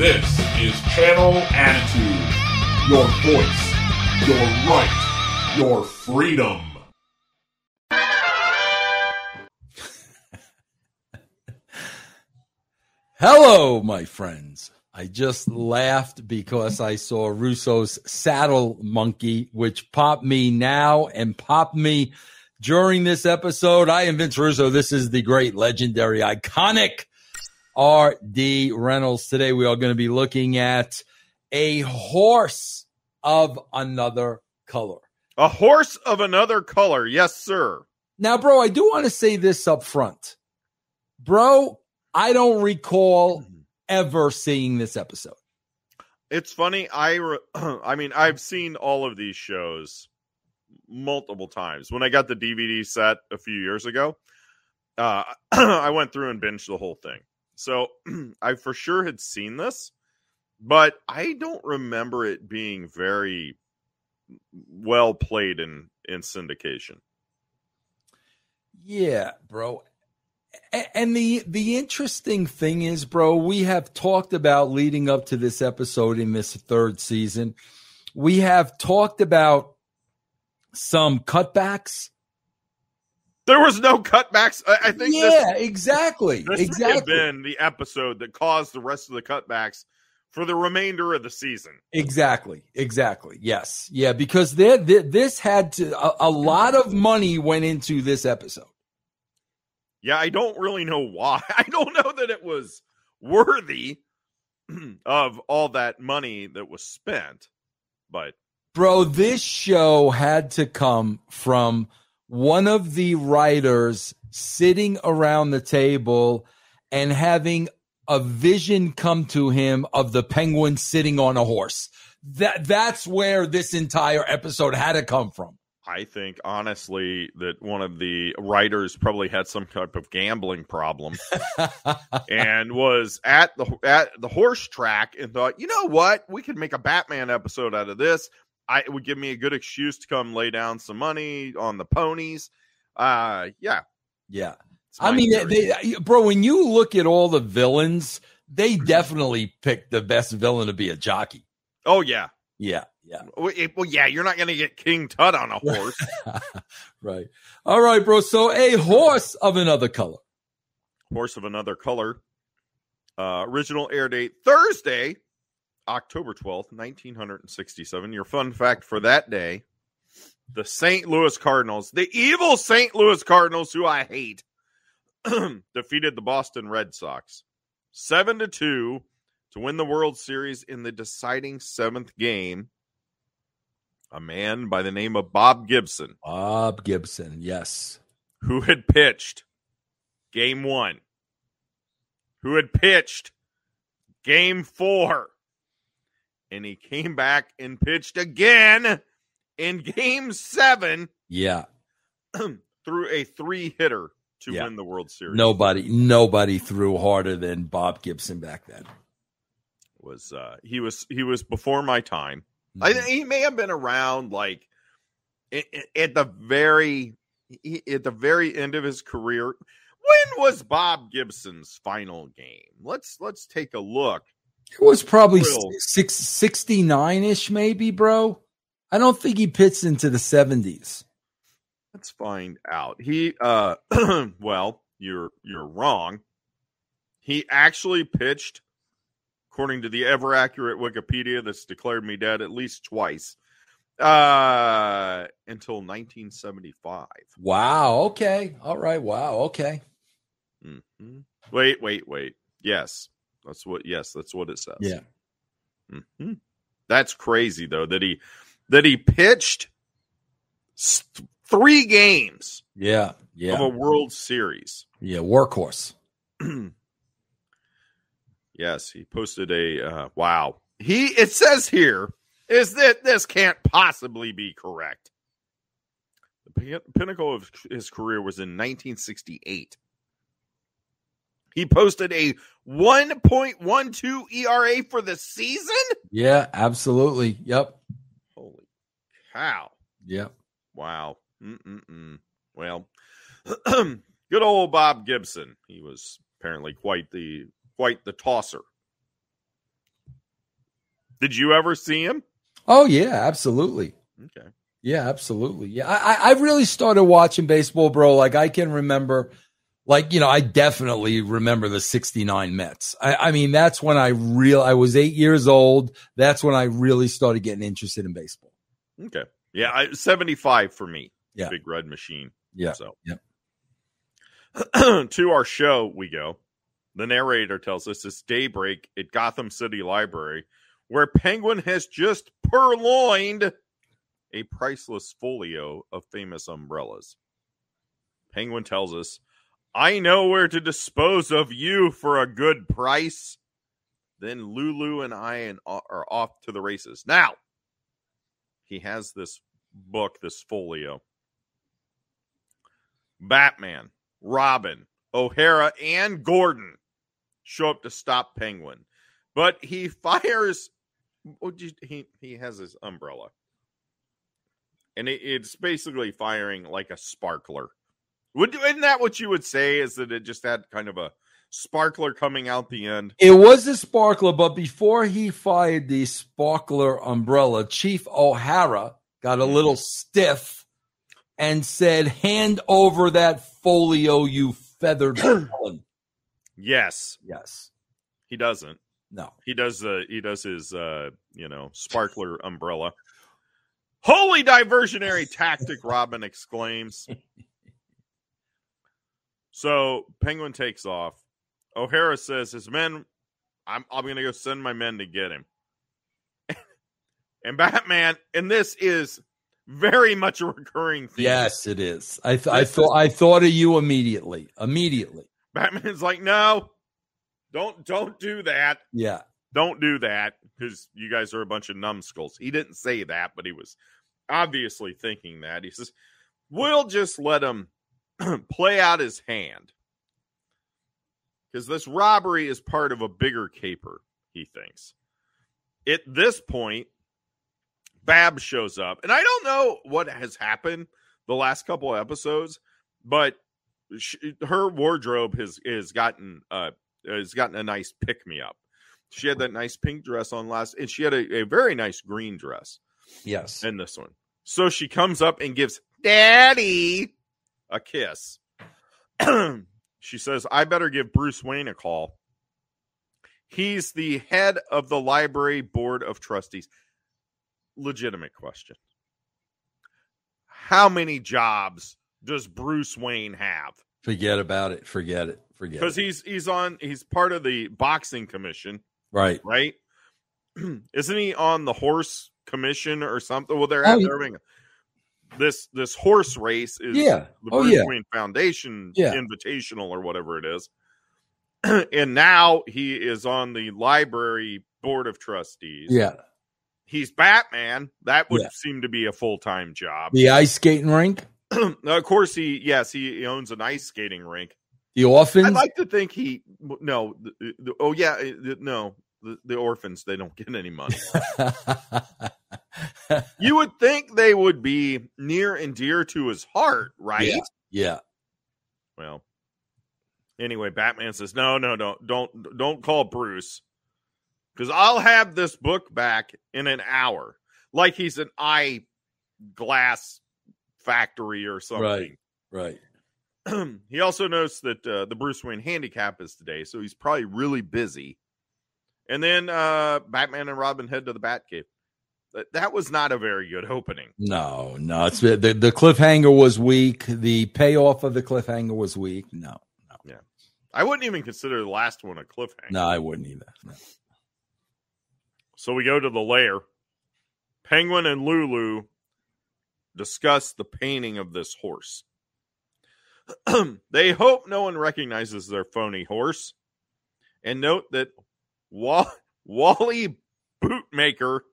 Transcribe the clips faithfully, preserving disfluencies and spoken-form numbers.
This is Channel Attitude. Your voice, your right, your freedom. Hello, my friends. I just laughed because I saw Russo's saddle monkey, which popped me now and popped me during this episode. I am Vince Russo. This is the great, legendary, iconic R D Reynolds. Today we are going to be looking at a horse of another color. A horse of another color. Yes, sir. Now, bro, I do want to say this up front. Bro, I don't recall ever seeing this episode. It's funny. I, re- I mean, I've seen all of these shows multiple times. When I got the D V D set a few years ago, uh, I went through and binged the whole thing. So I for sure had seen this, but I don't remember it being very well played in, in syndication. Yeah, bro. And the the interesting thing is, bro, we have talked about leading up to this episode in this third season. We have talked about some cutbacks. There was no cutbacks. I, I think. Yeah, this, exactly. This exactly. This may have been the episode that caused the rest of the cutbacks for the remainder of the season. Exactly. Exactly. Yes. Yeah. Because there, this had to a, a lot of money went into this episode. Yeah, I don't really know why. I don't know that it was worthy of all that money that was spent. But bro, this show had to come from one of the writers sitting around the table and having a vision come to him of the Penguin sitting on a horse. That that's where this entire episode had to come from. I think, honestly, that one of the writers probably had some type of gambling problem and was at the at the horse track and thought, you know what? We could make a Batman episode out of this. I, it would give me a good excuse to come lay down some money on the ponies. Uh, yeah. Yeah. I mean, they, they, bro, when you look at all the villains, they definitely picked the best villain to be a jockey. Oh, yeah. Yeah. Yeah. Well, yeah, you're not going to get King Tut on a horse. Right. All right, bro. So a horse of another color. Horse of another color. Uh, original air date Thursday, October twelfth, nineteen sixty-seven. Your fun fact for that day, the Saint Louis Cardinals, the evil Saint Louis Cardinals, who I hate, defeated the Boston Red Sox seven to two to win the World Series in the deciding seventh game. A man by the name of Bob Gibson. Bob Gibson, yes. Who had pitched game one. Who had pitched game four. And he came back and pitched again in game seven. Yeah. Threw a three-hitter to yeah. win the World Series. Nobody nobody threw harder than Bob Gibson back then. It was uh, he was he was before my time. I think he may have been around like at the very at the very end of his career. When was Bob Gibson's final game? Let's let's take a look. It was probably six, sixty-nine-ish, maybe, bro. I don't think he pitched into the seventies. Let's find out. He uh well, you're you're wrong. He actually pitched, according to the ever accurate Wikipedia that's declared me dead at least twice, uh, until nineteen seventy-five. Wow. Okay. All right. Wow. Okay. Mm-hmm. Wait, wait, wait. Yes. That's what, yes, that's what it says. Yeah. Mm-hmm. That's crazy though. That he, that he pitched st- three games. Yeah. Yeah. Of a World Series. Yeah. Workhorse. Yes, he posted a, uh, wow. He, it says here, is that this can't possibly be correct. The pin- pinnacle of his career was in nineteen sixty-eight. He posted a one point one two E R A for the season? Yeah, absolutely. Yep. Holy cow. Yep. Wow. Mm-mm-mm. Well, good old Bob Gibson. He was apparently quite the... Quite the tosser. Did you ever see him? Oh, yeah, absolutely. Okay. Yeah, absolutely. Yeah, I, I really started watching baseball, bro. Like, I can remember, like, you know, I definitely remember the sixty-nine Mets. I, I mean, that's when I real. I was eight years old. That's when I really started getting interested in baseball. Okay. Yeah, I, seventy-five for me. Yeah. Big Red Machine. Yeah. So, yeah. To our show we go. The narrator tells us it's daybreak at Gotham City Library, where Penguin has just purloined a priceless folio of famous umbrellas. Penguin tells us, I know where to dispose of you for a good price. Then Lulu and I are off to the races. Now, he has this book, this folio. Batman, Robin, O'Hara, and Gordon show up to stop Penguin. But he fires... He, he has his umbrella. And it, it's basically firing like a sparkler. Would, isn't that what you would say, is that it just had kind of a sparkler coming out the end? It was a sparkler, but before he fired the sparkler umbrella, Chief O'Hara got a little stiff and said, hand over that folio, you feathered felon. Yes. Yes. He doesn't. No. He does uh, he does his, uh, you know, sparkler umbrella. Holy diversionary tactic, Robin exclaims. So Penguin takes off. O'Hara says, his men, I'm, I'm going to go send my men to get him. And Batman, and this is very much a recurring theme. Yes, it is. I th- I thought I thought of you immediately. Immediately. Batman's like, no, don't don't do that. Yeah. Don't do that, because you guys are a bunch of numbskulls. He didn't say that, but he was obviously thinking that. He says, we'll just let him play out his hand, because this robbery is part of a bigger caper, he thinks. At this point, Bab shows up. And I don't know what has happened the last couple of episodes, but she, her wardrobe has, has, gotten, uh, has gotten a nice pick-me-up. She had that nice pink dress on last, and she had a, a very nice green dress. Yes. In this one. So she comes up and gives Daddy a kiss. She says, I better give Bruce Wayne a call. He's the head of the library board of trustees. Legitimate question. How many jobs does Bruce Wayne have? Forget about it. Forget it. Forget it. Because he's he's on he's part of the boxing commission. Right. Right. Isn't he on the horse commission or something? Well, they're oh, out there having this this horse race is yeah. the Bruce oh, yeah. Wayne Foundation yeah. Invitational or whatever it is. And now he is on the library board of trustees. Yeah. He's Batman. That would yeah. seem to be a full-time job. The ice skating rink? Of course, he yes, he owns an ice skating rink. The orphans? I'd like to think he, no, the, the, oh yeah, the, no, the, the orphans, they don't get any money. You would think they would be near and dear to his heart, right? Yeah. yeah. Well, anyway, Batman says, no, no, no, don't, don't call Bruce, because I'll have this book back in an hour. Like he's an eye glass factory or something. Right, right. He also knows that uh, the Bruce Wayne handicap is today, so he's probably really busy. And then uh, Batman and Robin head to the Batcave. That was not a very good opening. No, no. It's, the, the cliffhanger was weak. The payoff of the cliffhanger was weak. No, no. Yeah. I wouldn't even consider the last one a cliffhanger. No, I wouldn't either. No. So we go to the lair. Penguin and Lulu discuss the painting of this horse. They hope no one recognizes their phony horse. And note that Wa- Wally Bootmaker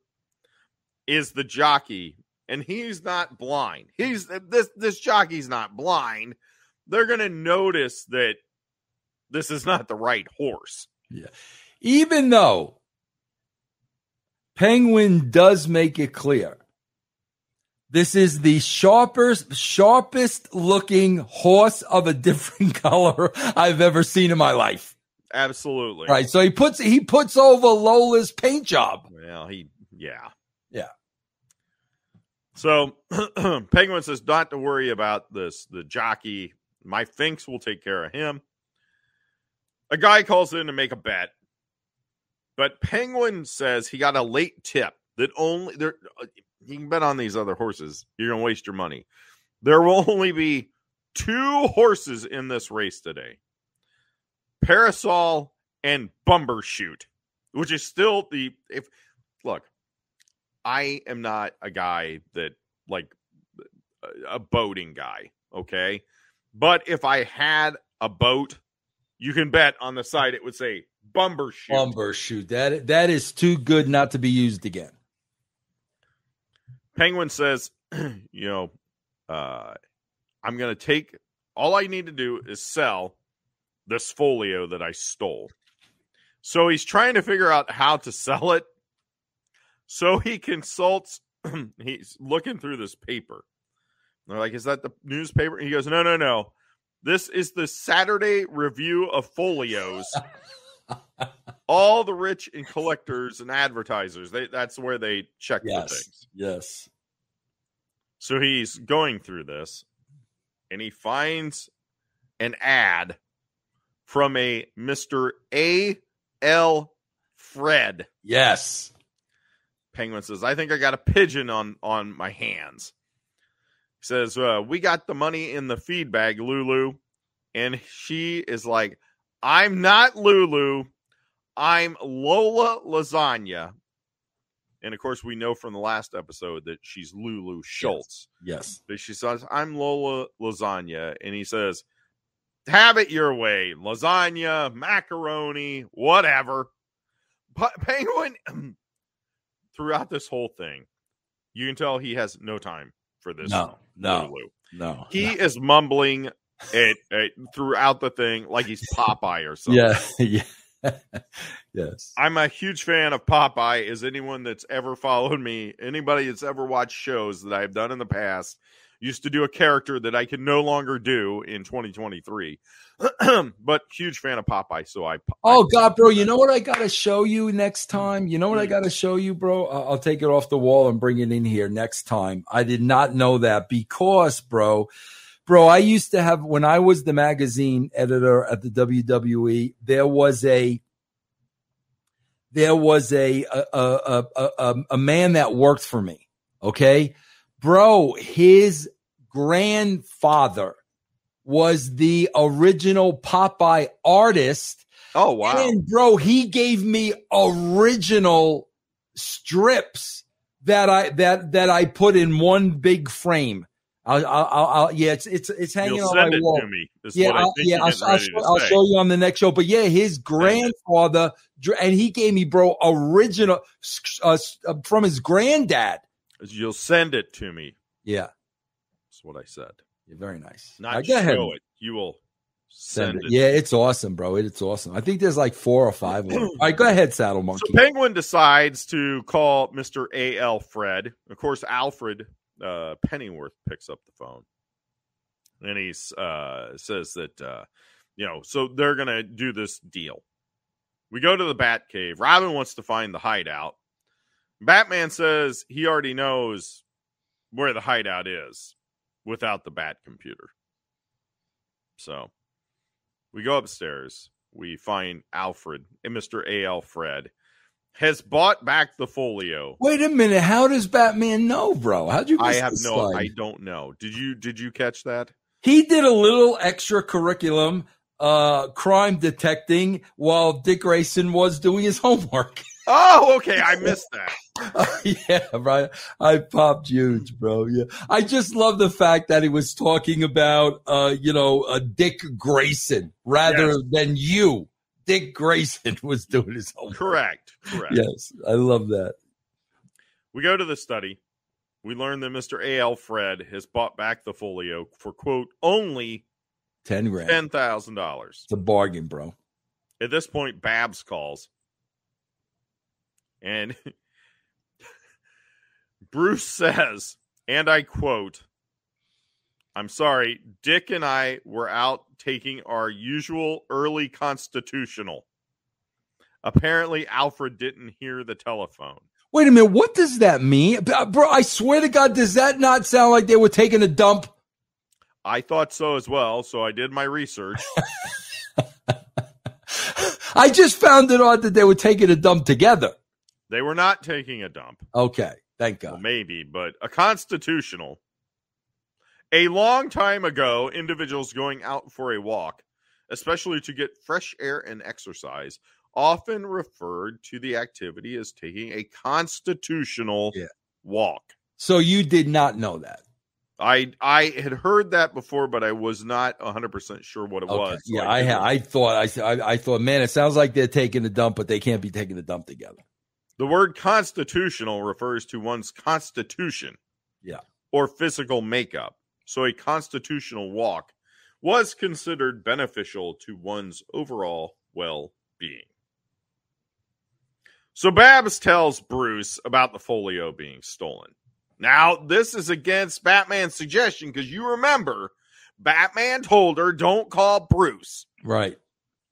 is the jockey, and he's not blind. He's this this jockey's not blind. They're going to notice that this is not the right horse. Yeah. Even though Penguin does make it clear this is the sharpest sharpest looking horse of a different color I've ever seen in my life. Absolutely. Right. So he puts he puts over Lola's paint job. Well, he, yeah. Yeah. So Penguin says, not to worry about this. The jockey, my Finks will take care of him. A guy calls in to make a bet. But Penguin says he got a late tip that only there. You can bet on these other horses. You're going to waste your money. There will only be two horses in this race today. Parasol and Bumbershoot, which is still the, if look, I am not a guy that like a boating guy. Okay. But if I had a boat, you can bet on the side, it would say Bumbershoot. Bumbershoot. That, that is too good not to be used again. Penguin says, you know, uh, I'm going to take, all I need to do is sell this folio that I stole. So he's trying to figure out how to sell it. So he consults, he's looking through this paper. And they're like, is that the newspaper? And he goes, no, no, no. This is the Saturday Review of Folios. All the rich and collectors and advertisers, they, that's where they check yes, the things. Yes. So he's going through this, and he finds an ad from a Mister A L Fred. Yes. Penguin says, I think I got a pigeon on, on my hands. He says, uh, we got the money in the feed bag, Lulu. And she is like, I'm not Lulu. I'm Lola Lasagna. And, of course, we know from the last episode that she's Lulu Schultz. Yes. yes. But she says, I'm Lola Lasagna. And he says, have it your way. Lasagna, macaroni, whatever. But Penguin, throughout this whole thing, you can tell he has no time for this. No, no, Lulu. no. He no. is mumbling it, it throughout the thing like he's Popeye or something. Yeah, yeah. Yes, I'm a huge fan of Popeye. Is anyone that's ever followed me, anybody that's ever watched shows that I've done in the past, used to do a character that I can no longer do in twenty twenty-three. But huge fan of Popeye, so I. Oh I, God, bro! You know what I gotta show you next time. You know what I gotta show you, bro. I'll take it off the wall and bring it in here next time. I did not know that because, bro. Bro, I used to have, when I was the magazine editor at the W W E, there was a there was a a a, a, a, a man that worked for me, okay? Bro, his grandfather was the original Popeye artist. Oh, wow. And, bro, he gave me original strips that I that that I put in one big frame. I'll, I'll, I'll, yeah, it's, it's, it's hanging You'll on send my it wall. To me, yeah, I I'll, yeah, I'll, I'll, show, I'll show you on the next show. But yeah, his grandfather, and he gave me, bro, original uh, from his granddad. You'll send it to me. Yeah, that's what I said. You're very nice. Not show ahead. It. You will send, send it. it. Yeah, it's awesome, bro. It, it's awesome. I think there's like four or five of them. All right, go ahead, Saddle Monkey. So Penguin decides to call Mister A L Fred. Of course, Alfred. Uh, Pennyworth picks up the phone and he uh, says that, uh, you know, so they're going to do this deal. We go to the Batcave. Robin wants to find the hideout. Batman says he already knows where the hideout is without the Bat computer. So we go upstairs. We find Alfred and Mister A L Fred has bought back the folio. Wait a minute. How does Batman know, bro? How'd you miss I have this no slide? I don't know. Did you did you catch that? He did a little extra curriculum uh, crime detecting while Dick Grayson was doing his homework. Oh, okay. I missed that. uh, yeah, right. I popped huge, bro. Yeah. I just love the fact that he was talking about uh, you know, uh, Dick Grayson rather yes. than you. Dick Grayson was doing his own. Correct. Correct. Yes. I love that. We go to the study. We learn that Mister A L Fred has bought back the folio for, quote, only ten grand ten thousand dollars It's a bargain, bro. At this point, Babs calls. And Bruce says, and I quote, I'm sorry, Dick and I were out taking our usual early constitutional. Apparently, Alfred didn't hear the telephone. Wait a minute. What does that mean? Bro, I swear to God, does that not sound like they were taking a dump? I thought so as well, so I did my research. I just found it odd that they were taking a dump together. They were not taking a dump. Okay, thank God. Well, maybe, but a constitutional. A long time ago, individuals going out for a walk, especially to get fresh air and exercise, often referred to the activity as taking a constitutional yeah. walk. So you did not know that? I I had heard that before, but I was not one hundred percent sure what it okay. was. So yeah, I I, ha- I thought I I thought, man, it sounds like they're taking a dump, but they can't be taking a dump together. The word constitutional refers to one's constitution, yeah, or physical makeup. So a constitutional walk was considered beneficial to one's overall well-being. So Babs tells Bruce about the folio being stolen. Now, this is against Batman's suggestion because you remember, Batman told her, don't call Bruce. Right.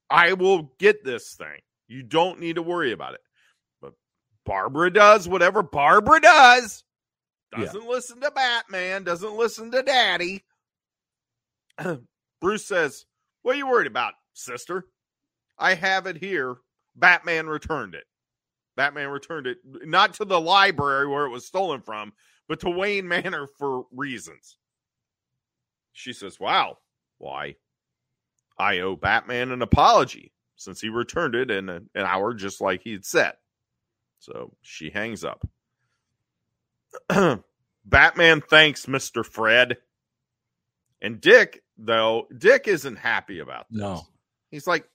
I will get this thing. You don't need to worry about it. But Barbara does whatever Barbara does. Doesn't yeah. listen to Batman. Doesn't listen to Daddy. Bruce says, what are you worried about, sister? I have it here. Batman returned it. Batman returned it, not to the library where it was stolen from, but to Wayne Manor for reasons. She says, wow, why? I owe Batman an apology since he returned it in an hour just like he had said. So she hangs up. Batman thanks Mister Fred. And Dick, though, Dick isn't happy about this. No. He's like,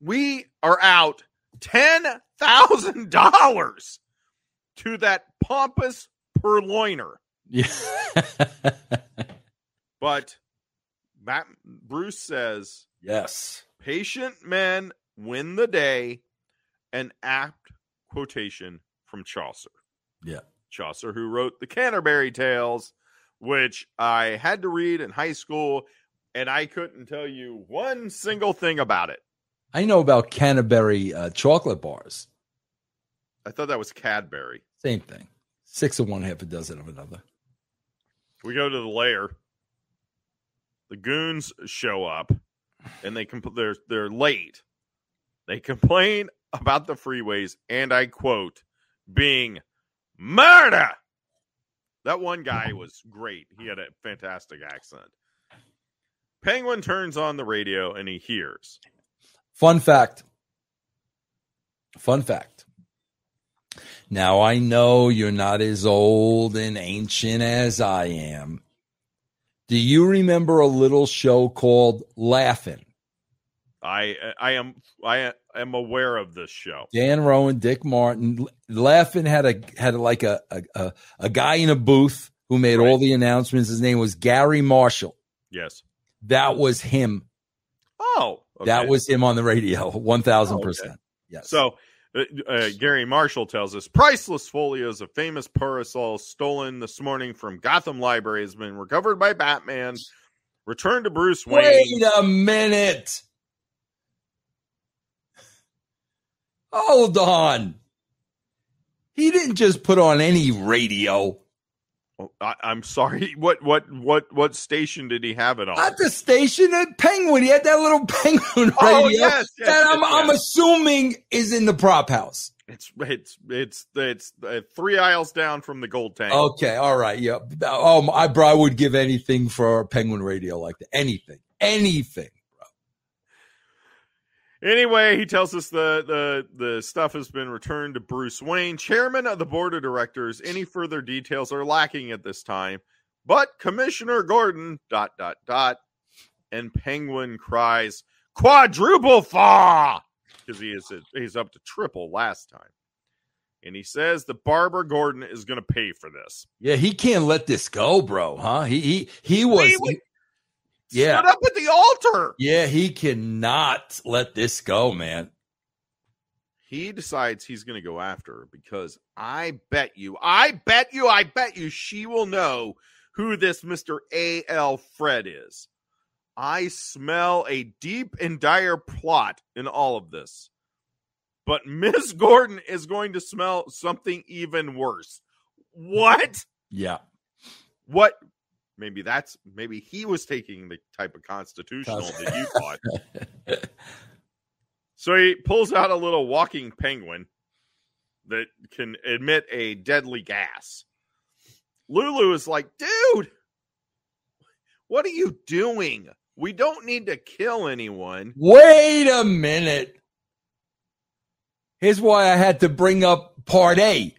we are out ten thousand dollars to that pompous purloiner. Yeah. But Matt, Bruce says, yes, patient men win the day, an apt quotation from Chaucer. Yeah. Chaucer, who wrote the Canterbury Tales, which I had to read in high school, and I couldn't tell you one single thing about it. I know about Canterbury uh, chocolate bars. I thought that was Cadbury. Same thing. Six of one, half a dozen of another. We go to the lair. The goons show up, and they compl- they're, they're late. They complain about the freeways, and I quote, being murder. That one guy was great. He had a fantastic accent. Penguin turns on the radio, and he hears... Fun fact. Fun fact. Now, I know you're not as old and ancient as I am. Do you remember a little show called Laugh-In? I I am I am aware of this show. Dan Rowan, Dick Martin. Laugh-In had a had like a a, a guy in a booth who made right. all the announcements. His name was Gary Marshall. Yes. That was him. Oh. Okay. That was him on the radio, one thousand percent. Oh, okay. Yes. So uh, uh, Gary Marshall tells us, priceless folios of famous Parasol stolen this morning from Gotham Library has been recovered by Batman, returned to Bruce Wayne. Wait a minute. Hold on. He didn't just put on any radio. Oh, I, I'm sorry. What what what what station did he have it on? Not the station at Penguin. He had that little Penguin radio oh, yes, yes, that I'm yes. I'm assuming is in the prop house. It's it's it's it's uh, three aisles down from the Gold Tank. Okay, all right, yeah. Um, I bro, I would give anything for Penguin radio like that. Anything, anything. Anyway, he tells us the, the the stuff has been returned to Bruce Wayne, chairman of the board of directors. Any further details are lacking at this time, but Commissioner Gordon, dot, dot, dot, and Penguin cries, quadruple fa! Because he is he's up to triple last time. And he says that Barbara Gordon is going to pay for this. Yeah, he can't let this go, bro, huh? He, he, he was... He was- Yeah. Stood up at the altar. Yeah, he cannot let this go, man. He decides he's going to go after her because I bet you, I bet you, I bet you she will know who this Mister A L Fred is. I smell a deep and dire plot in all of this. But Miss Gordon is going to smell something even worse. What? Yeah. What? Maybe that's, maybe he was taking the type of constitutional that you thought. So he pulls out a little walking penguin that can emit a deadly gas. Lulu is like, dude, what are you doing? We don't need to kill anyone. Wait a minute. Here's why I had to bring up part A.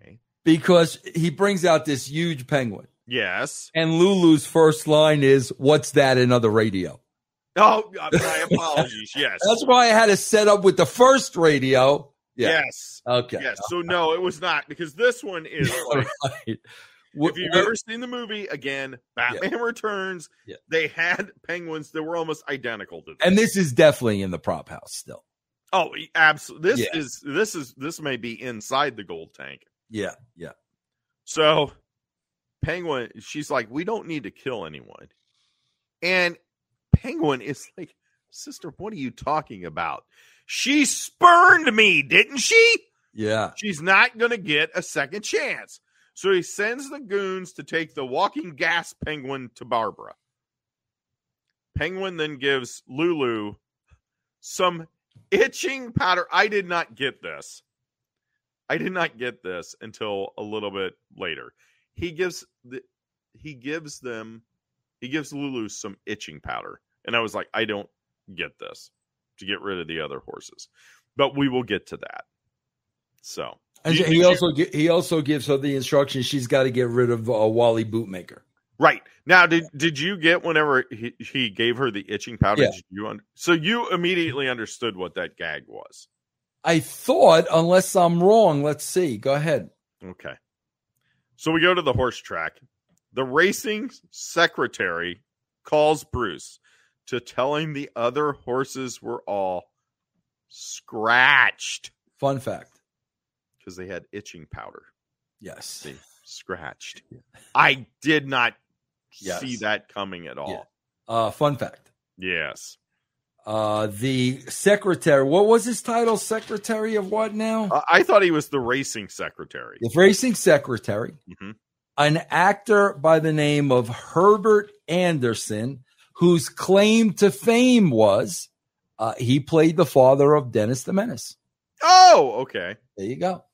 Okay. Because he brings out this huge penguin. Yes. And Lulu's first line is, what's that, another radio? Oh, my apologies. Yes. That's why I had to set up with the first radio. Yeah. Yes. Okay. Yes. So, no, it was not, because this one is like, right. If you've ever seen the movie, again, Batman yeah. Returns, yeah. they had penguins that were almost identical to this. And this is definitely in the prop house still. Oh, absolutely. This yeah. is, this is, this may be inside the gold tank. Yeah. Yeah. So, Penguin, she's like, we don't need to kill anyone. And Penguin is like, sister, what are you talking about? She spurned me, didn't she? Yeah. She's not going to get a second chance. So he sends the goons to take the walking gas penguin to Barbara. Penguin then gives Lulu some itching powder. I did not get this. I did not get this until a little bit later. He gives the, he gives them, he gives Lulu some itching powder. And I was like, I don't get this, to get rid of the other horses. But we will get to that. So. And he, he also he also gives her the instruction she's got to get rid of uh, Wally Bootmaker. Right. Now, did did you get whenever he, he gave her the itching powder? Yeah. Did you un- so you immediately understood what that gag was. I thought, unless I'm wrong. Let's see. Go ahead. Okay. So we go to the horse track. The racing secretary calls Bruce to tell him the other horses were all scratched. Fun fact. Because they had itching powder. Yes. They scratched. Yeah. I did not yes. see that coming at all. Yeah. Uh, fun fact. Yes. Uh, the secretary, what was his title? Secretary of what now? Uh, I thought he was the racing secretary. The racing secretary, mm-hmm. an actor by the name of Herbert Anderson, whose claim to fame was uh, he played the father of Dennis the Menace. Oh, okay. There you go.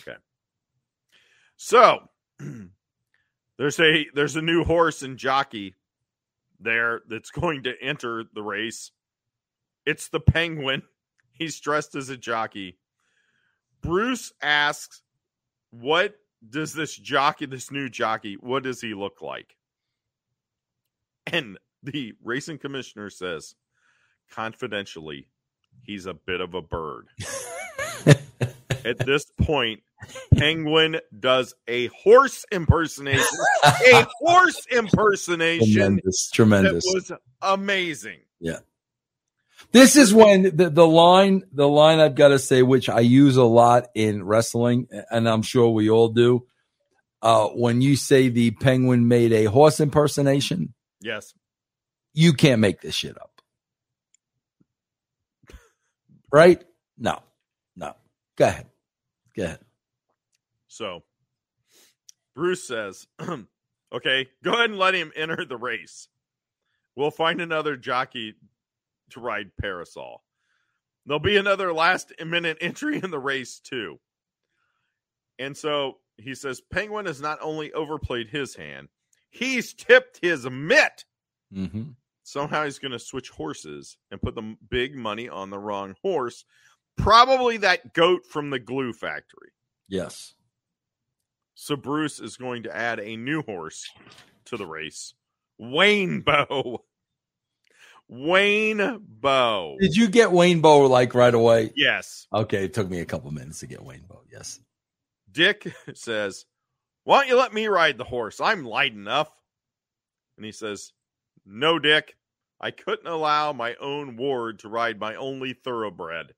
Okay. So there's a, there's a new horse and jockey there that's going to enter the race. It's the penguin. He's dressed as a jockey. Bruce asks, what does this jockey, this new jockey, what does he look like? And the racing commissioner says, confidentially, he's a bit of a bird. At this point, Penguin does a horse impersonation. A horse impersonation. Tremendous. Tremendous. That was amazing. Yeah. This is when the, the line, the line I've got to say, which I use a lot in wrestling, and I'm sure we all do, uh, when you say the Penguin made a horse impersonation. Yes. You can't make this shit up. Right? No. No. Go ahead. Go ahead. So, Bruce says, okay, go ahead and let him enter the race. We'll find another jockey to ride Parasol. There'll be another last minute entry in the race too. And so he says, Penguin has not only overplayed his hand, he's tipped his mitt. Mm-hmm. Somehow he's going to switch horses and put the big money on the wrong horse. Probably that goat from the glue factory. Yes. So Bruce is going to add a new horse to the race. Wayne Bowe. Wayne Bowe. Did you get Wayne Bowe like right away? Yes. Okay, it took me a couple minutes to get Wayne Bowe. Yes. Dick says, why don't you let me ride the horse? I'm light enough. And he says, no, Dick. I couldn't allow my own ward to ride my only thoroughbred.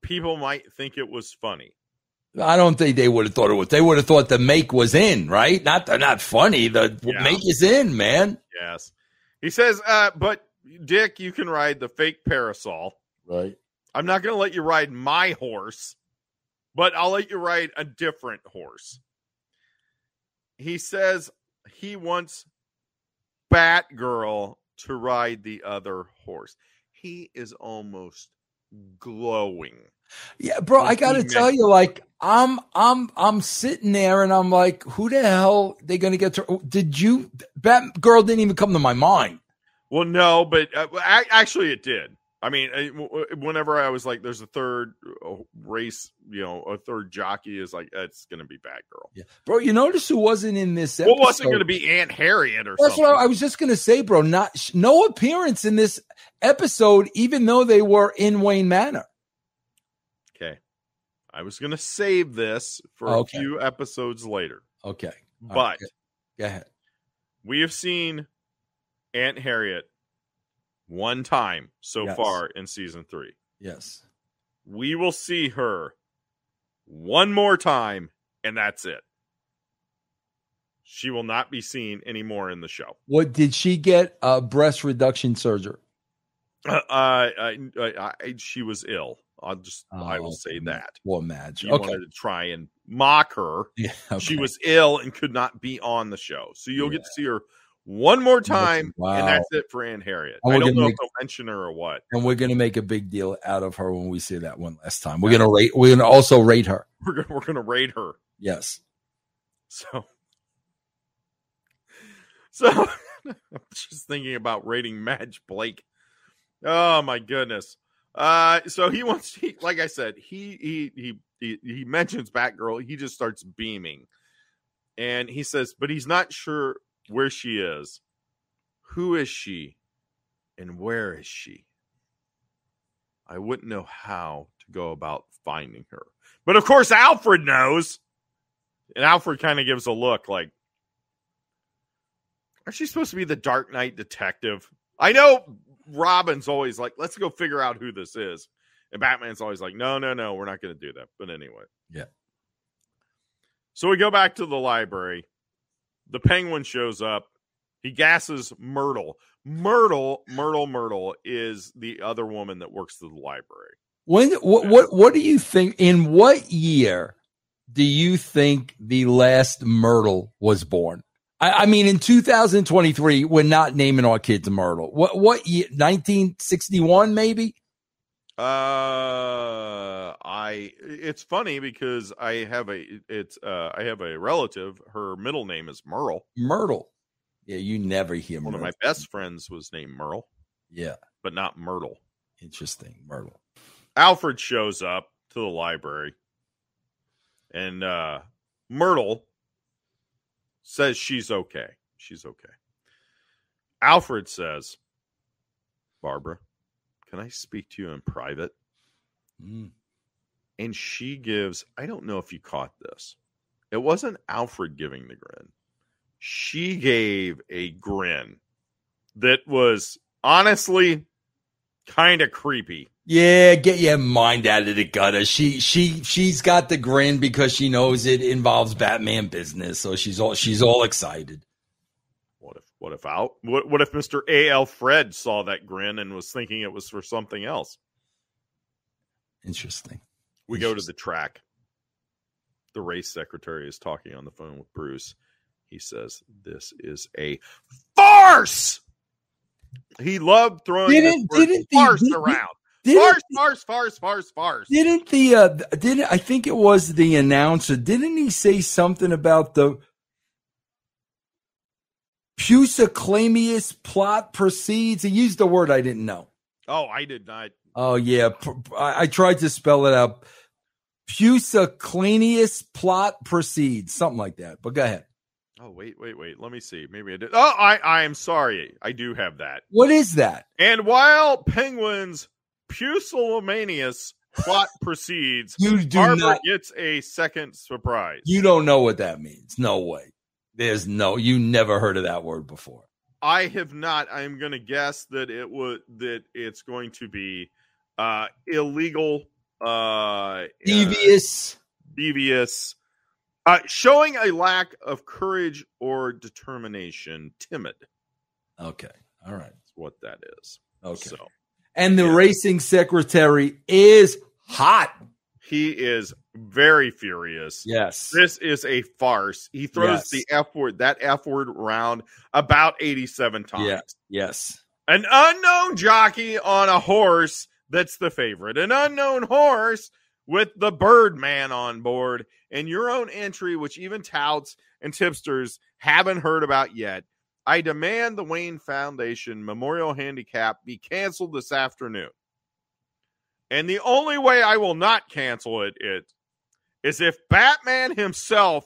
People might think it was funny. I don't think they would have thought it was. They would have thought the make was in, right? Not the, not funny. The yeah. make is in, man. Yes. He says, uh, but Dick, you can ride the fake Parasol. Right. I'm not going to let you ride my horse, but I'll let you ride a different horse. He says he wants Batgirl to ride the other horse. He is almost glowing. Yeah, bro, I gotta tell you, like, I'm, I'm, I'm sitting there, and I'm like, who the hell they gonna get to? Did you? Batgirl didn't even come to my mind. Well, no, but uh, I, actually, it did. I mean, whenever I was like, "There's a third race, you know, a third jockey," is like, "It's going to be Batgirl." Yeah, bro. You notice who wasn't in this episode? Well, wasn't going to be Aunt Harriet or That's something. That's what I, I was just going to say, bro. Not no appearance in this episode, even though they were in Wayne Manor. Okay, I was going to save this for okay. a few episodes later. Okay, All but right. go ahead. We have seen Aunt Harriet one time so yes. far in season three. Yes. We will see her one more time, and that's it. She will not be seen anymore in the show. What did she get? A breast reduction surgery? Uh, I, I, I, she was ill. I'll just, oh, I will say that. Well, imagine. You okay. wanted to try and mock her. Yeah, okay. She was ill and could not be on the show. So you'll yeah. get to see her one more time, wow. and that's it for Aunt Harriet. I don't know make, if they'll mention her or what. And we're going to make a big deal out of her when we see that one last time. We're yeah. going to rate. We're going to also rate her. We're going we're going to rate her. Yes. So, so I'm just thinking about rating Madge Blake. Oh my goodness. Uh, so he wants. He, like I said, he he he he mentions Batgirl. He just starts beaming, and he says, but he's not sure where she is, who is she, and where is she? I wouldn't know how to go about finding her. But of course, Alfred knows. And Alfred kind of gives a look like, aren't you supposed to be the Dark Knight detective? I know Robin's always like, let's go figure out who this is. And Batman's always like, no, no, no, we're not going to do that. But anyway. Yeah. So we go back to the library. The Penguin shows up. He gasses Myrtle. Myrtle, Myrtle, Myrtle is the other woman that works at the library. When what what what do you think? In what year do you think the last Myrtle was born? I, I mean, in two thousand twenty-three, we're not naming our kids Myrtle. What what year? nineteen sixty-one, maybe? Uh, I, it's funny because I have a, it's, uh, I have a relative, her middle name is Merle. Myrtle. Yeah. You never hear One Myrtle. One of my best friends was named Merle. Yeah. But not Myrtle. Interesting. Myrtle. Alfred shows up to the library and, uh, Myrtle says she's okay. She's okay. Alfred says, Barbara, can I speak to you in private? Mm. And she gives, I don't know if you caught this. It wasn't Alfred giving the grin. She gave a grin that was honestly kind of creepy. Yeah, get your mind out of the gutter. She she she's got the grin because she knows it involves Batman business, so she's all she's all excited. What if what if out what, what if Mister A L Fred saw that grin and was thinking it was for something else? Interesting. We Interesting. Go to the track. The race secretary is talking on the phone with Bruce. He says this is a farce. He loved throwing didn't, this didn't farce the, around. Didn't, farce, farce, farce, farce, farce. Didn't the uh, didn't I think it was the announcer? Didn't he say something about the Pusiclamius plot proceeds? He used the word I didn't know. Oh, I did not. Oh, yeah. I tried to spell it out. Pusiclamius plot proceeds. Something like that. But go ahead. Oh, wait, wait, wait. Let me see. Maybe I did. Oh, I, I am sorry. I do have that. What is that? And while Penguin's Pusiclamius plot proceeds, you do Barbara not... gets a second surprise. You don't know what that means. No way. There's no, you never heard of that word before. I have not. I'm going to guess that it would, that it's going to be uh, illegal, uh, devious, uh, devious, uh, showing a lack of courage or determination, timid. Okay. All right. That's what that is. Okay. So, And the yeah. racing secretary is hot. He is very furious. Yes. This is a farce. He throws yes. the F word, that F word round about eighty-seven times. Yeah. Yes. An unknown jockey on a horse that's the favorite. An unknown horse with the Birdman on board. And your own entry, which even touts and tipsters haven't heard about yet. I demand the Wayne Foundation Memorial Handicap be canceled this afternoon. And the only way I will not cancel it, it is if Batman himself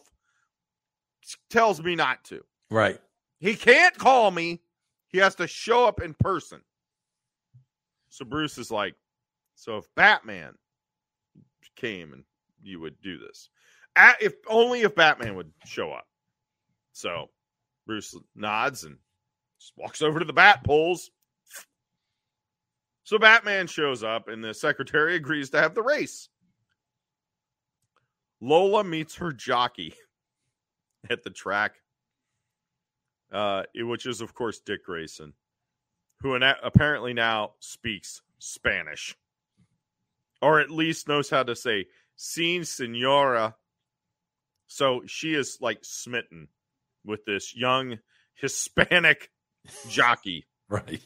tells me not to. Right. He can't call me. He has to show up in person. So Bruce is like, so if Batman came and you would do this. If only if Batman would show up. So Bruce nods and just walks over to the bat poles. So Batman shows up, and the secretary agrees to have the race. Lola meets her jockey at the track, uh, which is, of course, Dick Grayson, who apparently now speaks Spanish, or at least knows how to say "sin señora." So she is, like, smitten with this young Hispanic jockey. Right.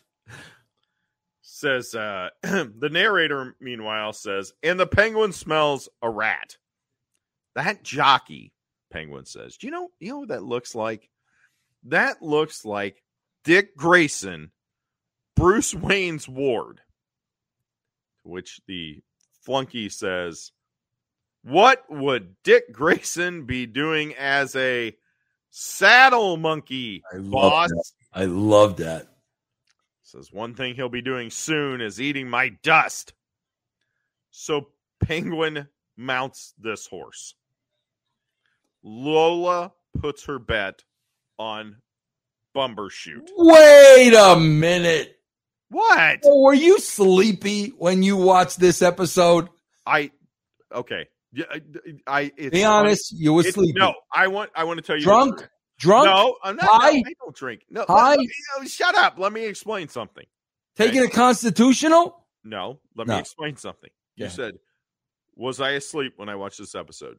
Says, uh, the narrator, meanwhile, says, and the Penguin smells a rat. That jockey, Penguin says, do you know, you know what that looks like? That looks like Dick Grayson, Bruce Wayne's ward. Which the flunky says, what would Dick Grayson be doing as a saddle monkey, I boss? Love I love that. Says one thing he'll be doing soon is eating my dust. So Penguin mounts this horse. Lola puts her bet on Bumbershoot. Wait a minute. What? Oh, were you sleepy when you watched this episode? I, okay. Yeah, I, I be honest, I, you were sleepy. No, I want. I want to tell you. Drunk, this. drunk. No, I'm not. High, no, I don't drink. No, high, me, no, shut up. Let me explain something. Taking okay. a constitutional? No, let no. me explain something. Yeah. You said, "Was I asleep when I watched this episode?"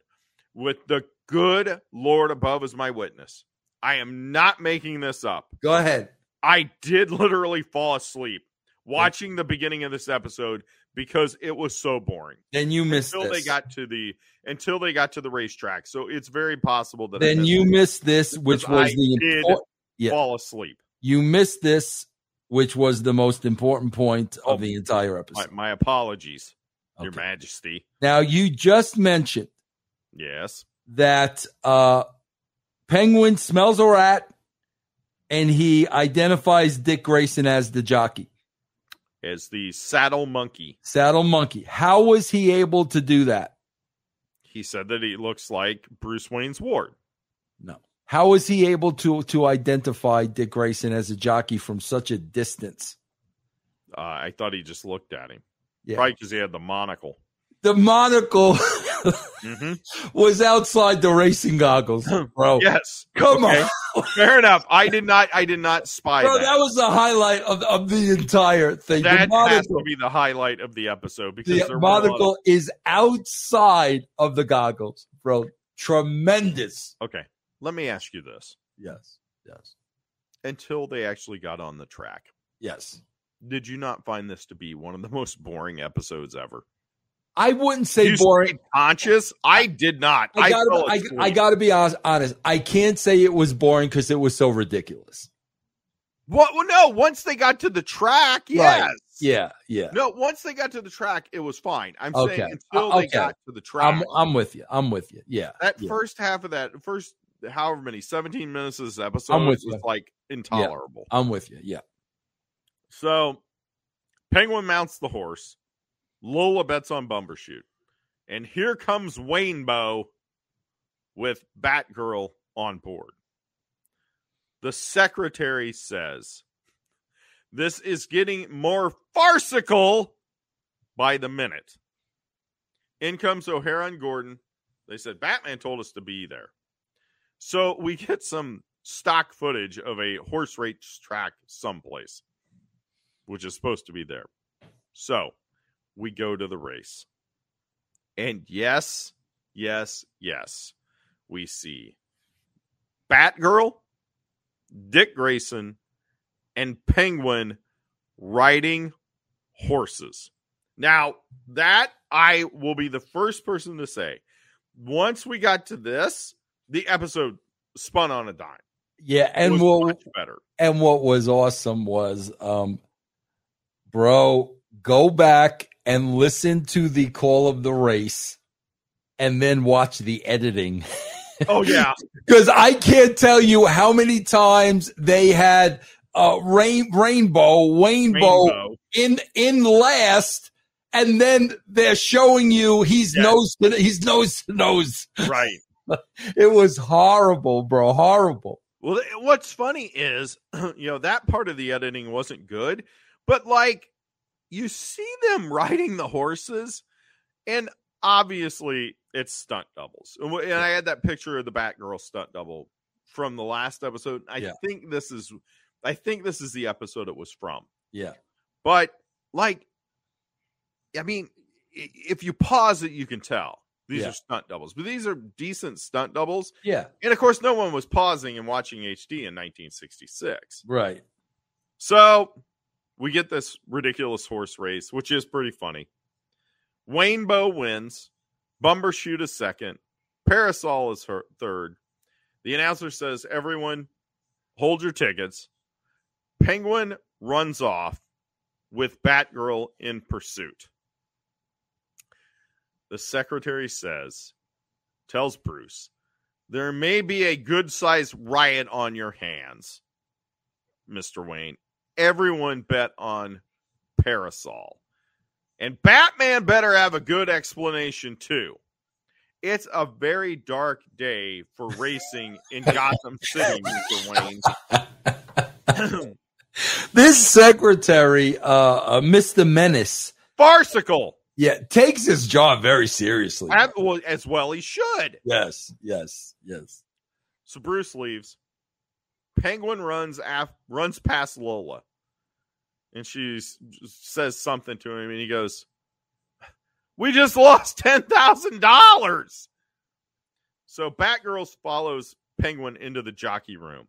With the good Lord above as my witness, I am not making this up. Go ahead. I did literally fall asleep watching yeah. the beginning of this episode. Because it was so boring. Then you missed until this. they got to the until they got to the racetrack. So it's very possible that then I missed you missed this, which was I the did impor- yeah. fall asleep. You missed this, which was the most important point oh, of the entire episode. My, my apologies, okay. Your Majesty. Now you just mentioned, yes, that uh, Penguin smells a rat, and he identifies Dick Grayson as the jockey. As the saddle monkey. Saddle monkey. How was he able to do that? He said that he looks like Bruce Wayne's ward. No. How was he able to, to identify Dick Grayson as a jockey from such a distance? Uh, I thought he just looked at him. Yeah. Probably because he had the monocle. The monocle mm-hmm. was outside the racing goggles, bro. Yes. Come okay. on. Fair enough. I did not I did not spy bro, that. That was the highlight of, of the entire thing. That the monocle, has to be the highlight of the episode. Because the there monocle of- is outside of the goggles, bro. Tremendous. Okay. Let me ask you this. Yes. Yes. Until they actually got on the track. Yes. Did you not find this to be one of the most boring episodes ever? I wouldn't say you boring. Conscious? I did not. I gotta, I, I, I gotta be honest. I can't say it was boring because it was so ridiculous. What? Well, no. Once they got to the track, yes. Right. Yeah. Yeah. No. Once they got to the track, it was fine. I'm okay. saying until uh, okay. they got to the track. I'm, I'm with you. I'm with you. Yeah. That yeah. first half of that first, however many, seventeen minutes of this episode was you. like intolerable. Yeah. I'm with you. Yeah. So, Penguin mounts the horse. Lola bets on Bumbershoot. And here comes Wayne Bowe with Batgirl on board. The secretary says, this is getting more farcical by the minute. In comes O'Hara and Gordon. They said, Batman told us to be there. So we get some stock footage of a horse race track someplace, which is supposed to be there. So we go to the race. And yes, yes, yes. We see Batgirl, Dick Grayson, and Penguin riding horses. Now, that I will be the first person to say, once we got to this, the episode spun on a dime. Yeah, and what, much better. And what was awesome was, um, bro, go back and listen to the call of the race and then watch the editing. Oh, yeah. Because I can't tell you how many times they had uh, Rain, Rainbow, Wayne Bowe in, in last, and then they're showing you he's yes. nose to he's nose to nose. Right. It was horrible, bro. Horrible. Well, what's funny is, you know, that part of the editing wasn't good, but like you see them riding the horses, and obviously it's stunt doubles. And I had that picture of the Batgirl stunt double from the last episode. I yeah. think this is, I think this is the episode it was from. Yeah. But like, I mean, if you pause it, you can tell. These yeah. are stunt doubles, but these are decent stunt doubles. Yeah. And of course, no one was pausing and watching H D in nineteen sixty-six. Right. So we get this ridiculous horse race, which is pretty funny. Wayne Bowe wins. Bumbershoot is second. Parasol is her third. The announcer says, everyone, hold your tickets. Penguin runs off with Batgirl in pursuit. The secretary says, tells Bruce, there may be a good-sized riot on your hands, Mister Wayne. Everyone bet on Parasol. And Batman better have a good explanation, too. It's a very dark day for racing in Gotham City, Mister Wayne. This secretary, uh, uh, Mister Menace. Farcical. Yeah, takes his job very seriously. As well, as well he should. Yes, yes, yes. So Bruce leaves. Penguin runs af- runs past Lola. And she says something to him, and he goes, we just lost ten thousand dollars. So Batgirl follows Penguin into the jockey room.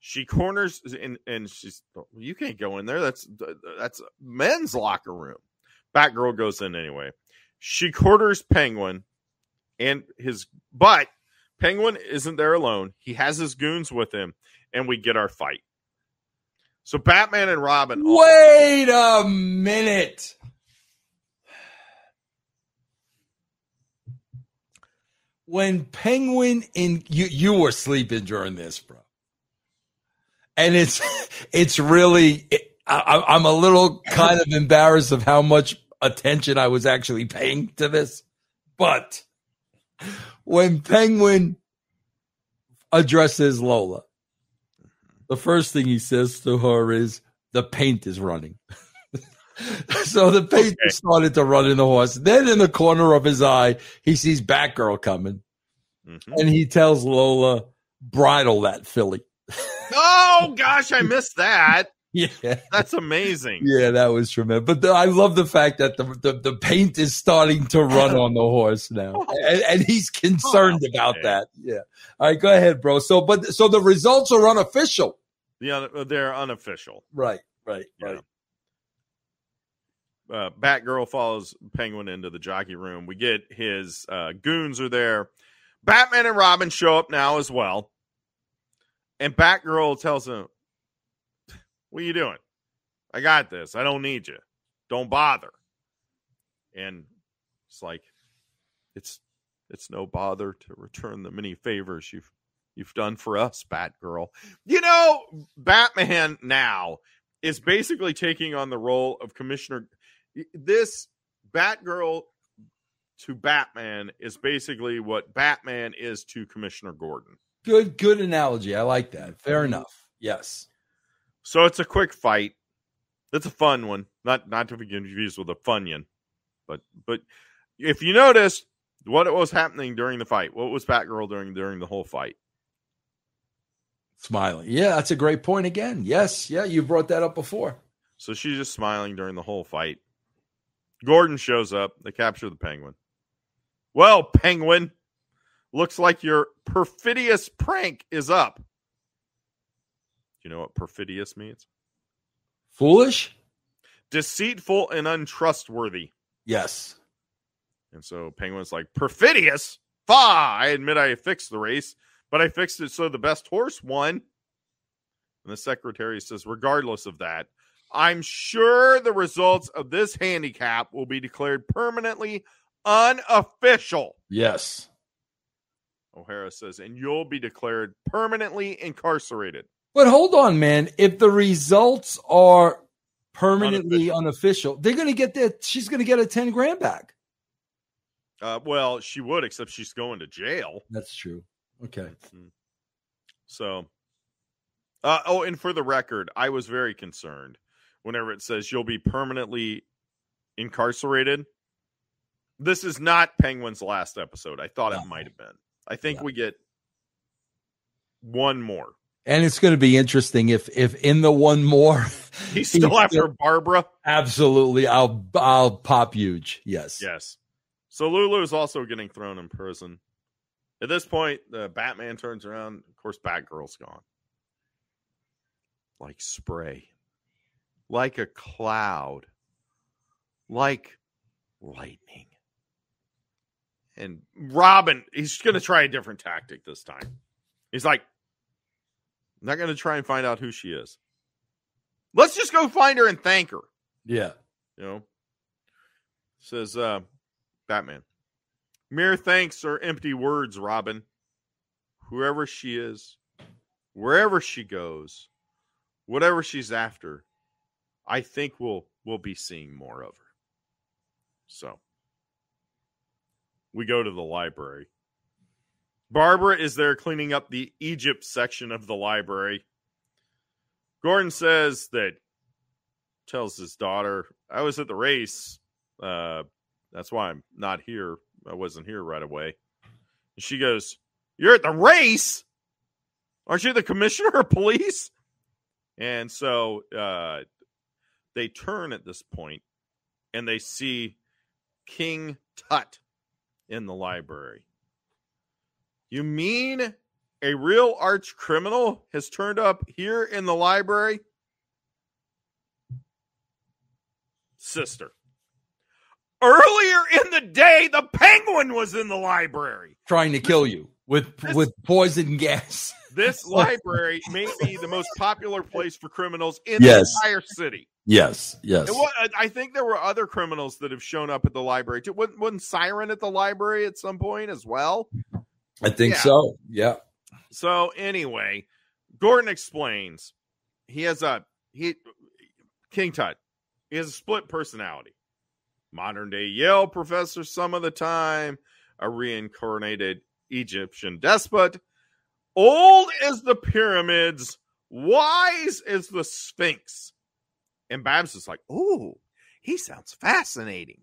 She corners, and, and she's, you can't go in there. That's, that's a men's locker room. Batgirl goes in anyway. She quarters Penguin and his, but Penguin isn't there alone. He has his goons with him, and we get our fight. So Batman and Robin. Wait a minute. When Penguin in you, you were sleeping during this, bro. And it's, it's really, it, I, I'm a little kind of embarrassed of how much attention I was actually paying to this, but when Penguin addresses Lola, the first thing he says to her is, the paint is running. So the paint okay. started to run in the horse. Then in the corner of his eye, he sees Batgirl coming, mm-hmm. and he tells Lola, bridle that filly. Oh, gosh, I missed that. Yeah, that's amazing. Yeah, that was tremendous. But the, I love the fact that the, the the paint is starting to run on the horse now, and, and he's concerned oh, about man. that. Yeah. All right, go ahead, bro. So, but so the results are unofficial. Yeah, they're unofficial. Right, right, right. Yeah. Uh, Batgirl follows Penguin into the jockey room. We get his uh, goons are there. Batman and Robin show up now as well, and Batgirl tells him, what are you doing? I got this. I don't need you. Don't bother. And it's like, it's it's no bother to return the many favors you've you've done for us, Batgirl. You know, Batman now is basically taking on the role of Commissioner. This Batgirl to Batman is basically what Batman is to Commissioner Gordon. Good, good analogy. I like that. Fair enough. Yes. So it's a quick fight. It's a fun one. Not not to be confused with a Funyun. But but if you noticed what was happening during the fight, what was Batgirl doing during the whole fight? Smiling. Yeah, that's a great point again. Yes, yeah, you brought that up before. So she's just smiling during the whole fight. Gordon shows up. They capture the Penguin. Well, Penguin, looks like your perfidious prank is up. Do you know what perfidious means? Foolish? Deceitful and untrustworthy. Yes. And so Penguin's like, perfidious? Fa! I admit I fixed the race, but I fixed it so the best horse won. And the secretary says, regardless of that, I'm sure the results of this handicap will be declared permanently unofficial. Yes. O'Hara says, and you'll be declared permanently incarcerated. But hold on, man. If the results are permanently unofficial, unofficial they're going to get their, she's going to get a ten grand back. Uh, well, she would, except she's going to jail. That's true. Okay. Mm-hmm. So, uh, oh, and for the record, I was very concerned whenever it says you'll be permanently incarcerated. This is not Penguin's last episode. I thought no. it might have been. I think yeah. we get one more. And it's going to be interesting if if in the one more. He's still he's after still, Barbara? Absolutely. I'll I'll pop huge. Yes. Yes. So Lulu is also getting thrown in prison. At this point, the Batman turns around. Of course, Batgirl's gone. Like spray. Like a cloud. Like lightning. And Robin, he's going to try a different tactic this time. He's like, I'm not going to try and find out who she is. Let's just go find her and thank her. Yeah. You know, says uh, Batman, mere thanks are empty words, Robin. Whoever she is, wherever she goes, whatever she's after, I think we'll, we'll be seeing more of her. So. We go to the library. Barbara is there cleaning up the Egypt section of the library. Gordon says that, tells his daughter, I was at the race. Uh, that's why I'm not here. I wasn't here right away. And she goes, you're at the race? Aren't you the commissioner of police? And so uh, they turn at this point and they see King Tut in the library. You mean a real arch criminal has turned up here in the library? Sister. Earlier in the day, the Penguin was in the library. Trying to kill you with, this, with poison gas. This library may be the most popular place for criminals in yes. the entire city. Yes, yes. And what, I think there were other criminals that have shown up at the library too. Wasn't, wasn't Siren at the library at some point as well? I think yeah. so, yeah. So anyway, Gordon explains he has a he King Tut. He has a split personality. Modern day Yale professor some of the time, a reincarnated Egyptian despot, old as the pyramids, wise as the Sphinx. And Babs is like, oh, he sounds fascinating.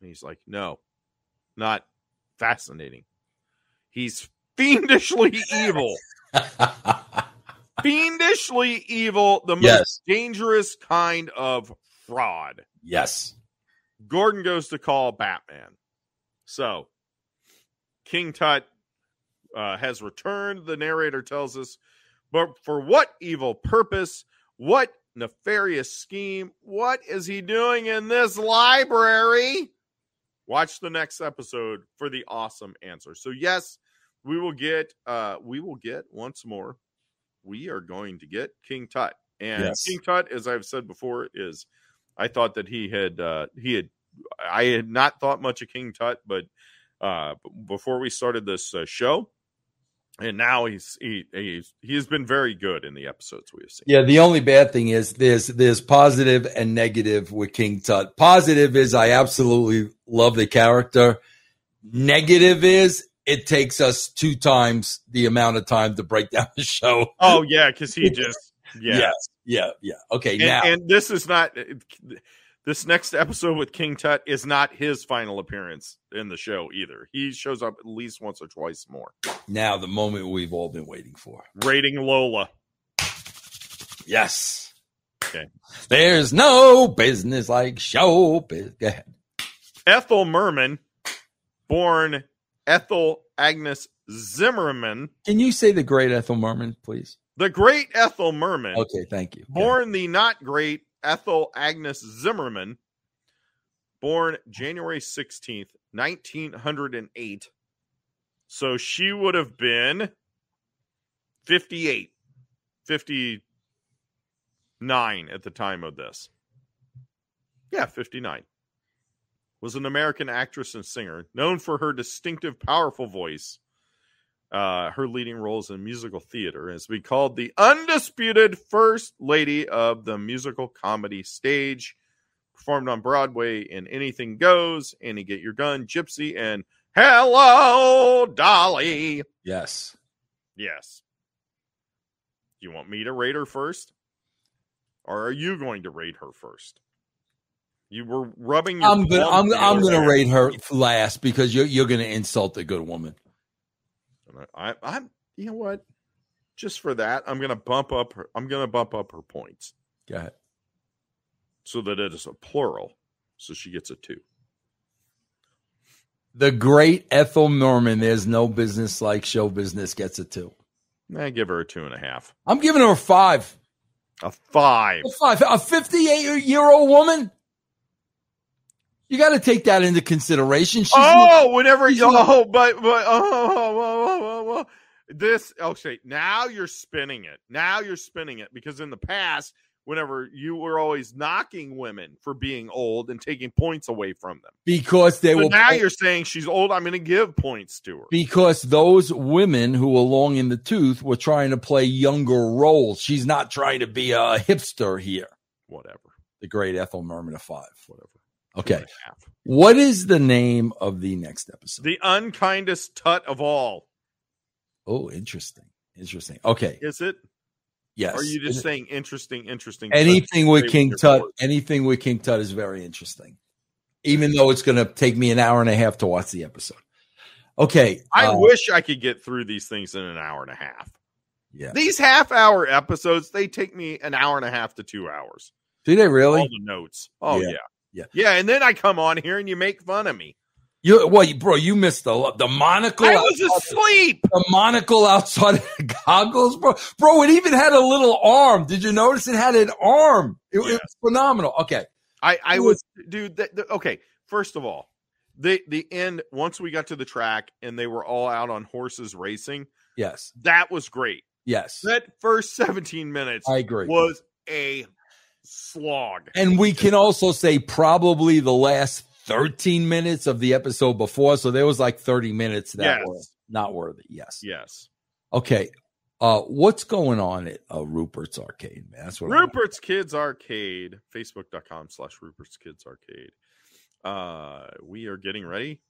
And he's like, no, not fascinating. He's fiendishly evil. Fiendishly evil, the yes. most dangerous kind of fraud. Yes. Gordon goes to call Batman. So, King Tut uh, has returned, the narrator tells us, but for what evil purpose, what nefarious scheme. What is he doing in this library? Watch the next episode for the awesome answer. So yes, we will get uh we will get once more. We are going to get King Tut. And yes. King Tut, as I've said before, is I thought that he had uh he had I had not thought much of King Tut, but uh before we started this uh, show. And now he's he he's, he's been very good in the episodes we have seen. Yeah, the only bad thing is there's there's positive and negative with King Tut. Positive is I absolutely love the character. Negative is it takes us two times the amount of time to break down the show. Oh yeah, because he just yeah. yeah yeah yeah okay and, now and this is not this next episode with King Tut is not his final appearance in the show either. He shows up at least once or twice more. Now, the moment we've all been waiting for. Rating Lola. Yes. Okay. There's no business like show business. Go ahead. Ethel Merman, born Ethel Agnes Zimmerman. Can you say the great Ethel Merman, please? The great Ethel Merman. Okay, thank you. Born the not great Ethel Agnes Zimmerman. Born January sixteenth, nineteen oh eight. So she would have been fifty-eight, fifty-nine at the time of this. Yeah, fifty-nine. Was an American actress and singer, known for her distinctive, powerful voice. Uh, her leading roles in musical theater has been called the undisputed first lady of the musical comedy stage. Performed on Broadway in Anything Goes, Annie Get Your Gun, Gypsy, and Hello, Dolly. Yes. Yes. You want me to rate her first? Or are you going to rate her first? You were rubbing your... I'm gonna, I'm, I'm going to rate her last because you're, you're going to insult the good woman. I, I'm, you know what? Just for that, I'm going to bump up her, I'm going to bump up her points. Go ahead. So that it is a plural, so she gets a two. The great Ethel Merman, there's no business like show business, gets a two. I give her a two and a half. I'm giving her a five. A five. A five. A fifty-eight-year-old woman? You got to take that into consideration. She's oh, not, whenever you... Oh, but, but, oh, oh, oh, oh, oh. This, okay, now you're spinning it. Now you're spinning it, because in the past... Whenever you were always knocking women for being old and taking points away from them. Because they so will. Now po- you're saying she's old. I'm going to give points to her. Because those women who were long in the tooth were trying to play younger roles. She's not trying to be a hipster here. Whatever. The great Ethel Merman of five. Whatever. Okay. What is the name of the next episode? The Unkindest Tut of All. Oh, interesting. Interesting. Okay. Is it? Yes. Or are you just saying interesting, interesting? Anything with King Tut, anything with King Tut is very interesting, even though it's going to take me an hour and a half to watch the episode. Okay. I uh, wish I could get through these things in an hour and a half. Yeah. These half hour episodes, they take me an hour and a half to two hours. Do they really? All the notes. Oh, yeah. Yeah. Yeah. Yeah, and then I come on here and you make fun of me. You, well, you, bro, you missed the the monocle. I was asleep. The, the monocle outside of the goggles, bro. Bro, it even had a little arm. Did you notice it had an arm? It, yes. It was phenomenal. Okay. I, I was, was, dude, the, the, okay. First of all, the, the end, once we got to the track and they were all out on horses racing. Yes. That was great. Yes. That first seventeen minutes I agree. was a slog. And we can also say probably the last thirteen minutes of the episode before. So there was like thirty minutes that yes. were not worthy. Yes. Yes. Okay. Uh, what's going on at uh, Rupert's Arcade, man? That's what Rupert's Kids Arcade, facebook.com slash Rupert's Kids Arcade. Uh, we are getting ready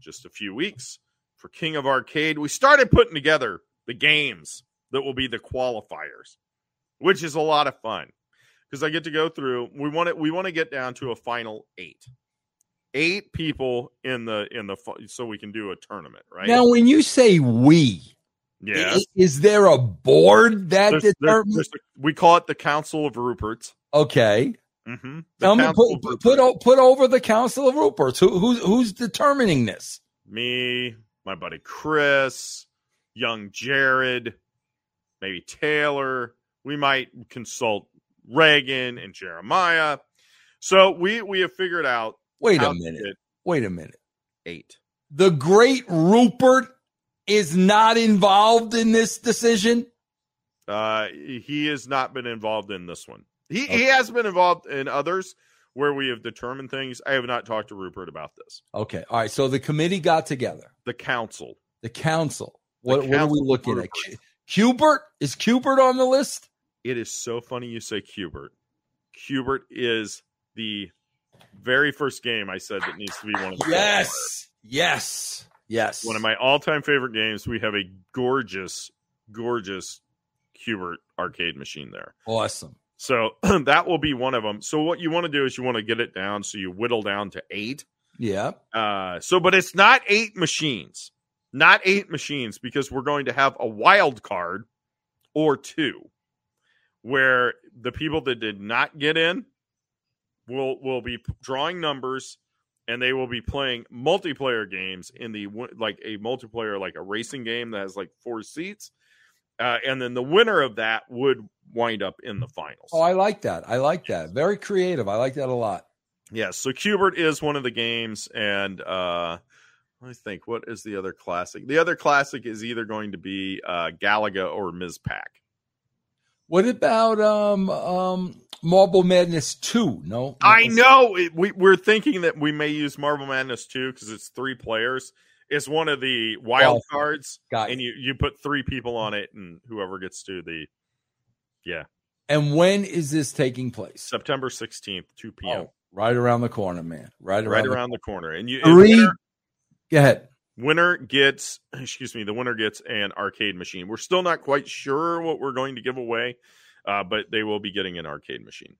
just a few weeks for King of Arcade. We started putting together the games that will be the qualifiers, which is a lot of fun because I get to go through. We want it. We want to get down to a final eight. Eight people in the in the so we can do a tournament, right? Now, when you say we, yeah, is, is there a board that there's, determines? There's, there's a, we call it the Council of Ruperts. Okay, mm-hmm. Tell me, put, put, put put over the Council of Ruperts. Who who's who's determining this? Me, my buddy Chris, young Jared, maybe Taylor. We might consult Reagan and Jeremiah. So we we have figured out. Wait a minute. Wait a minute. Eight. The great Rupert is not involved in this decision? Uh, he has not been involved in this one. He okay. he has been involved in others where we have determined things. I have not talked to Rupert about this. Okay. All right. So the committee got together. The council. The council. What, the council what are we looking at? Q-Bert? Is Q-Bert on the list? It is so funny you say Q-Bert. Q-Bert is the... very first game I said that needs to be one of the yes, yes, yes. One of my all-time favorite games. We have a gorgeous, gorgeous Q-Bert arcade machine there. Awesome. So that will be one of them. So what you want to do is you want to get it down so you whittle down to eight. Yeah. Uh, so, but it's not eight machines. Not eight machines because we're going to have a wild card or two where the people that did not get in will will be drawing numbers, and they will be playing multiplayer games in the like a multiplayer like a racing game that has like four seats. Uh, and then the winner of that would wind up in the finals. Oh, I like that. I like that. Very creative. I like that a lot. Yeah. So Q-Bert is one of the games. And uh, let me think, what is the other classic? The other classic is either going to be uh, Galaga or Miz Pac. What about um, um, Marble Madness two? No, I know. It, we, we're thinking that we may use Marble Madness two because it's three players. It's one of the wild oh, cards, and you, you put three people on it, and whoever gets to the, yeah. And when is this taking place? September sixteenth, two p.m. Oh, right around the corner, man. Right around, right the, around the corner. And you three. And winner, go ahead. Winner gets, excuse me, the winner gets an arcade machine. We're still not quite sure what we're going to give away, uh, but they will be getting an arcade machine.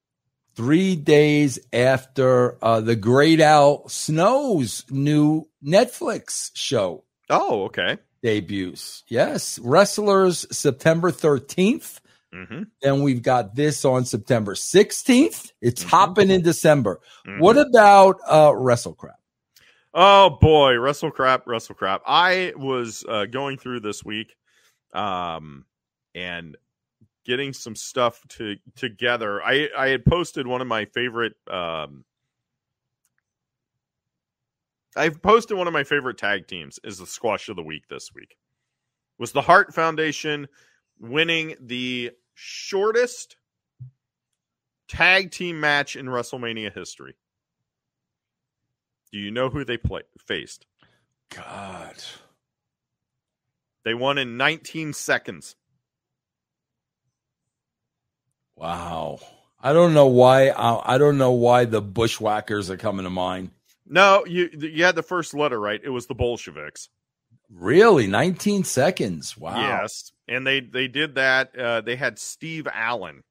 Three days after uh, the Great Al Snow's new Netflix show. Oh, okay. Debuts. Yes. Wrestlers, September thirteenth. Mm-hmm. Then we've got this on September sixteenth. It's mm-hmm. hopping in December. Mm-hmm. What about uh, WrestleCrap? Oh, boy. WrestleCrap, WrestleCrap. I was uh, going through this week um, and getting some stuff to together. I, I had posted one of my favorite, um, I've posted one of my favorite tag teams is the squash of the week. This week was the Hart Foundation winning the shortest tag team match in WrestleMania history. Do you know who they play, faced? God. They won in nineteen seconds. Wow. I don't know why. I don't know why the Bushwhackers are coming to mind. No, you you had the first letter right. It was the Bolsheviks. Really? nineteen seconds. Wow. Yes. And they, they did that. Uh, they had Steve Allen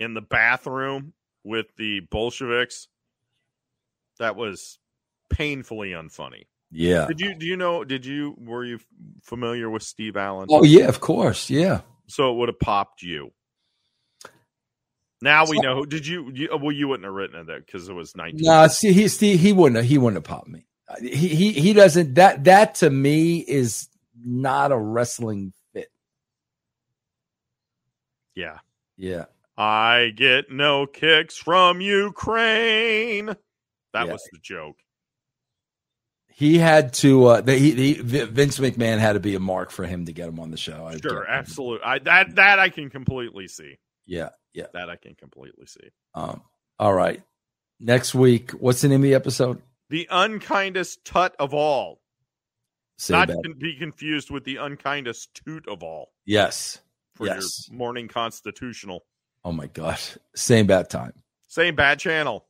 in the bathroom with the Bolsheviks. That was painfully unfunny. Yeah. Did you, do you know, did you, were you familiar with Steve Allen? Oh yeah, of course. Yeah. So it would have popped you. Now we so, know. Did you, you? Well, you wouldn't have written that because it was nineteen. No, nah, see, he, see, he wouldn't. Have, he wouldn't have popped me. He, he, he doesn't. That, that to me is not a wrestling fit. Yeah, yeah. I get no kicks from Ukraine. That yeah. was the joke. He had to. Uh, the, he, the, Vince McMahon had to be a mark for him to get him on the show. I sure, absolutely. I, that that I can completely see. Yeah. Yeah, that I can completely see. Um, all right. Next week, what's the name of the episode? The Unkindest Tut of All. Say Not to be confused with the Unkindest Toot of All. Yes. For yes. your morning constitutional. Oh, my gosh. Same bad time. Same bad channel.